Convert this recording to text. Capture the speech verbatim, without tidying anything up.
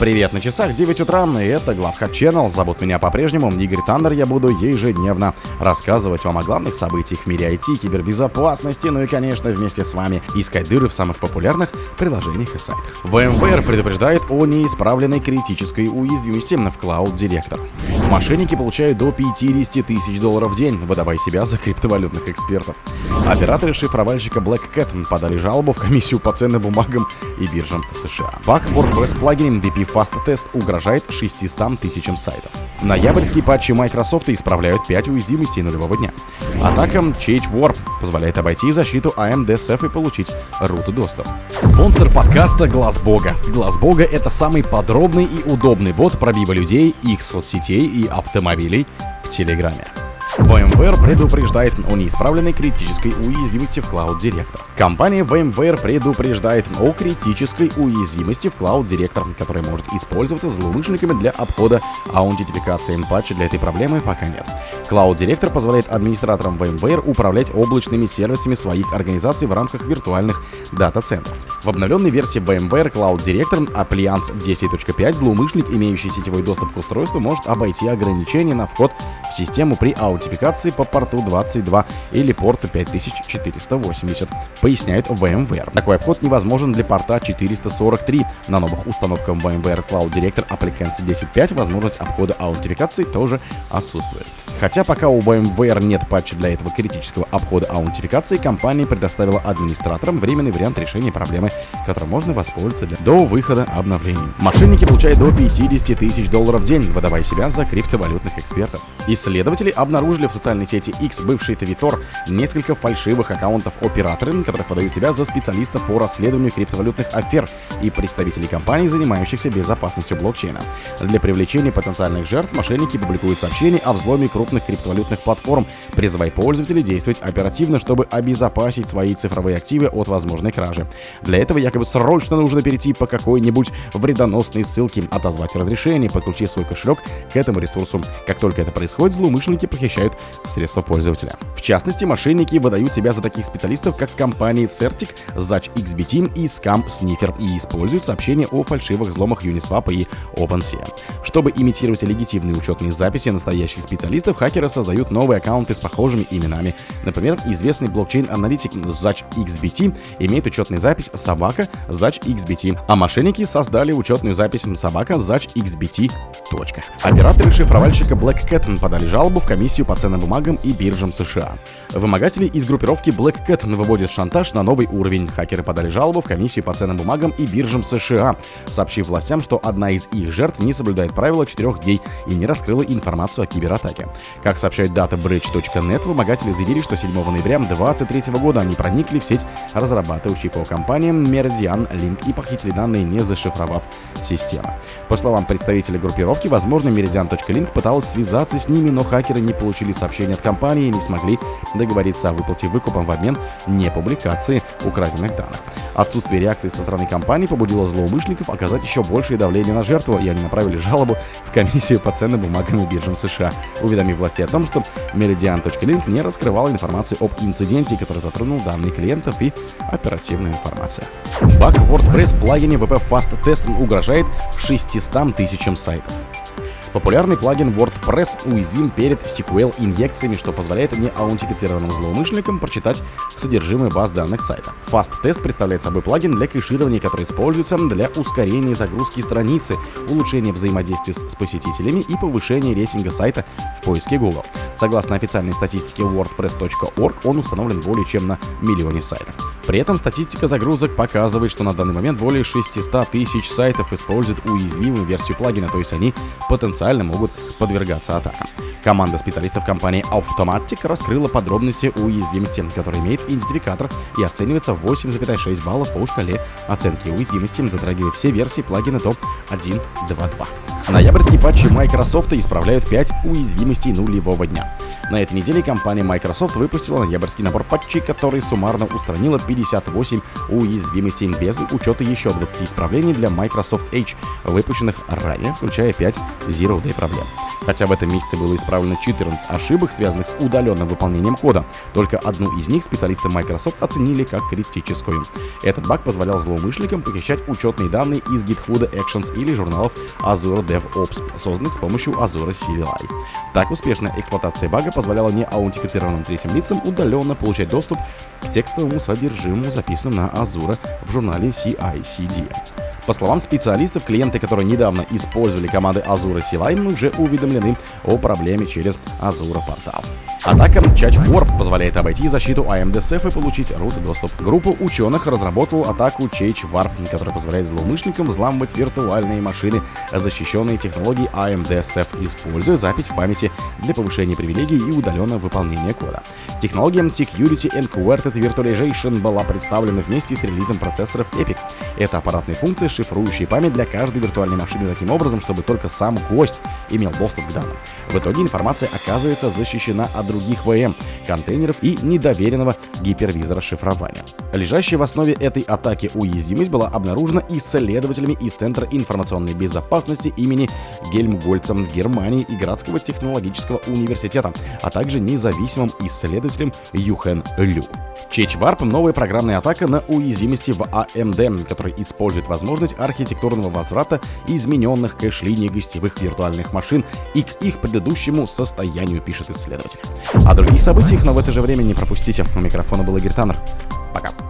Привет, на часах девять утра, и это Главхак Channel. Зовут меня по-прежнему Игорь Таннер, я буду ежедневно рассказывать вам о главных событиях в мире ай ти, кибербезопасности, ну и, конечно, вместе с вами искать дыры в самых популярных приложениях и сайтах. VMware предупреждает о неисправленной критической уязвимости в Cloud Director. Мошенники получают до пятьдесят тысяч долларов в день, выдавая себя за криптовалютных экспертов. Операторы шифровальщика BlackCat подали жалобу в комиссию по ценным бумагам и биржам США. Баг WordPress плагин дабл ю пи Fast Test угрожает шестистам тысячам сайтов. Ноябрьские патчи Microsoft исправляют пять уязвимостей нулевого дня. Атака ChipWhisperer позволяет обойти защиту эй эм ди эс и ви и получить root доступ. Спонсор подкаста — Глаз Бога. Глаз Бога — это самый подробный и удобный бот пробива людей, их соцсетей и автомобилей в Телеграме. VMware предупреждает о неисправленной критической уязвимости в Cloud Director. Компания VMware предупреждает о критической уязвимости в Cloud Director, которая может использоваться злоумышленниками для обхода аутентификации. Патча для этой проблемы пока нет. Cloud Director позволяет администраторам VMware управлять облачными сервисами своих организаций в рамках виртуальных дата-центров. В обновленной версии VMware Cloud Director Appliance десять точка пять злоумышленник, имеющий сетевой доступ к устройству, может обойти ограничения на вход в систему при аутентификации по порту двадцать два или порту пять тысяч четыреста восемьдесят, поясняет VMware. Такой обход невозможен для порта четыреста сорок три. На новых установках VMware Cloud Director Appliance десять точка пять возможность обхода аутентификации тоже отсутствует. Хотя пока у VMware нет патча для этого критического обхода аутентификации, компания предоставила администраторам временный вариант решения проблемы, которым можно воспользоваться для... до выхода обновлений. Мошенники получают до пятьдесят тысяч долларов в день, выдавая себя за криптовалютных экспертов. Исследователи обнаружили в социальной сети X, бывший Twitter, несколько фальшивых аккаунтов операторов, которые подают себя за специалиста по расследованию криптовалютных афер и представителей компаний, занимающихся безопасностью блокчейна. Для привлечения потенциальных жертв мошенники публикуют сообщения о взломе крупных криптовалютных платформ, призывая пользователей действовать оперативно, чтобы обезопасить свои цифровые активы от возможной кражи. Для этого якобы срочно нужно перейти по какой-нибудь вредоносной ссылке, отозвать разрешение, подключив свой кошелек к этому ресурсу. Как только это происходит, злоумышленники похищают средства пользователя. В частности, мошенники выдают себя за таких специалистов, как компании Certik, ZachXBT и Scam Sniffer, и используют сообщения о фальшивых взломах Uniswap и OpenSea. Чтобы имитировать легитимные учетные записи настоящих специалистов, хакеры создают новые аккаунты с похожими именами. Например, известный блокчейн-аналитик ZachXBT имеет учетную запись собака ZachXBT, а мошенники создали учетную запись собака ZachXBT. Операторы шифровальщика BlackCat подали жалобу в комиссию по ценным бумагам и биржам США. Вымогатели из группировки BlackCat выводят шантаж на новый уровень. Хакеры подали жалобу в комиссию по ценным бумагам и биржам США, сообщив властям, что одна из их жертв не соблюдает правила четырех дней и не раскрыла информацию о кибератаке. Как сообщает DataBridge точка нет, вымогатели заявили, что седьмого ноября две тысячи двадцать третьего года они проникли в сеть разрабатывающей ПО компании Meridian Link и похитили данные, не зашифровав систему. По словам представителя группировки, возможно, Meridian точка Link пыталась связаться с ними, но хакеры не получили сообщения от компании и не смогли договориться о выплате выкупом в обмен не публикации украденных данных. Отсутствие реакции со стороны компании побудило злоумышленников оказать еще большее давление на жертву, и они направили жалобу в комиссию по ценным бумагам и биржам США, уведомив власти о том, что Meridian точка Link не раскрывала информацию об инциденте, который затронул данные клиентов и оперативную информацию. Баг в WordPress плагине дабл ю пи Fast Testing угрожает шестистам тысячам сайтов. Популярный плагин WordPress уязвим перед эс ку эль-инъекциями, что позволяет неаутентифицированным злоумышленникам прочитать содержимое баз данных сайта. Fast Test представляет собой плагин для кэширования, который используется для ускорения загрузки страницы, улучшения взаимодействия с посетителями и повышения рейтинга сайта в поиске Google. Согласно официальной статистике WordPress точка орг, он установлен более чем на миллионе сайтов. При этом статистика загрузок показывает, что на данный момент более шестисот тысяч сайтов используют уязвимую версию плагина, то есть они потенциально могут подвергаться атакам. Команда специалистов компании Automattic раскрыла подробности уязвимости, которая имеет идентификатор и оценивается в восемь целых шесть десятых баллов по шкале оценки уязвимости, затрагивая все версии плагина до один точка два точка два. Ноябрьские патчи Microsoft исправляют пять уязвимостей нулевого дня. На этой неделе компания Microsoft выпустила ноябрьский набор патчей, который суммарно устранила пятьдесят восемь уязвимостей без учета еще двадцати исправлений для Microsoft Edge, выпущенных ранее, включая пять Zero Day проблем. Хотя в этом месяце было исправлено четырнадцать ошибок, связанных с удаленным выполнением кода. Только одну из них специалисты Microsoft оценили как критическую. Этот баг позволял злоумышленникам похищать учетные данные из GitHub Actions или журналов Azure DevOps, созданных с помощью Azure си эл ай. Так, успешная эксплуатация бага позволяла неаутентифицированным третьим лицам удаленно получать доступ к текстовому содержимому, записанному на Azure в журнале си ай си ди. По словам специалистов, клиенты, которые недавно использовали команды Azure си эл ай, уже уведомлены о проблеме через Azure Portal. Атака ChatchWarp позволяет обойти защиту эй эм ди эс и ви и получить root-доступ. Группа ученых разработала атаку ChatchWarp, которая позволяет злоумышленникам взламывать виртуальные машины, защищенные технологией эй эм ди эс и ви, используя запись в памяти для повышения привилегий и удаленного выполнения кода. Технология Security Encrypted Virtualization была представлена вместе с релизом процессоров и пи ай си. Это аппаратные функции, шифрующие память для каждой виртуальной машины таким образом, чтобы только сам гость имел доступ к данным. В итоге информация оказывается защищена от других ви эм, контейнеров и недоверенного гипервизора шифрования. Лежащая в основе этой атаки уязвимость была обнаружена исследователями из Центра информационной безопасности имени Гельмгольца в Германии и Градского технологического университета, а также независимым исследователем Юхен Лю. ChatchWarp — новая программная атака на уязвимости в эй эм ди, которая использует возможность архитектурного возврата измененных кэш-линий гостевых виртуальных машин и к их предыдущему состоянию, пишет исследователь. О других событиях, но в это же время не пропустите. У микрофона был Игорь Таннер. Пока.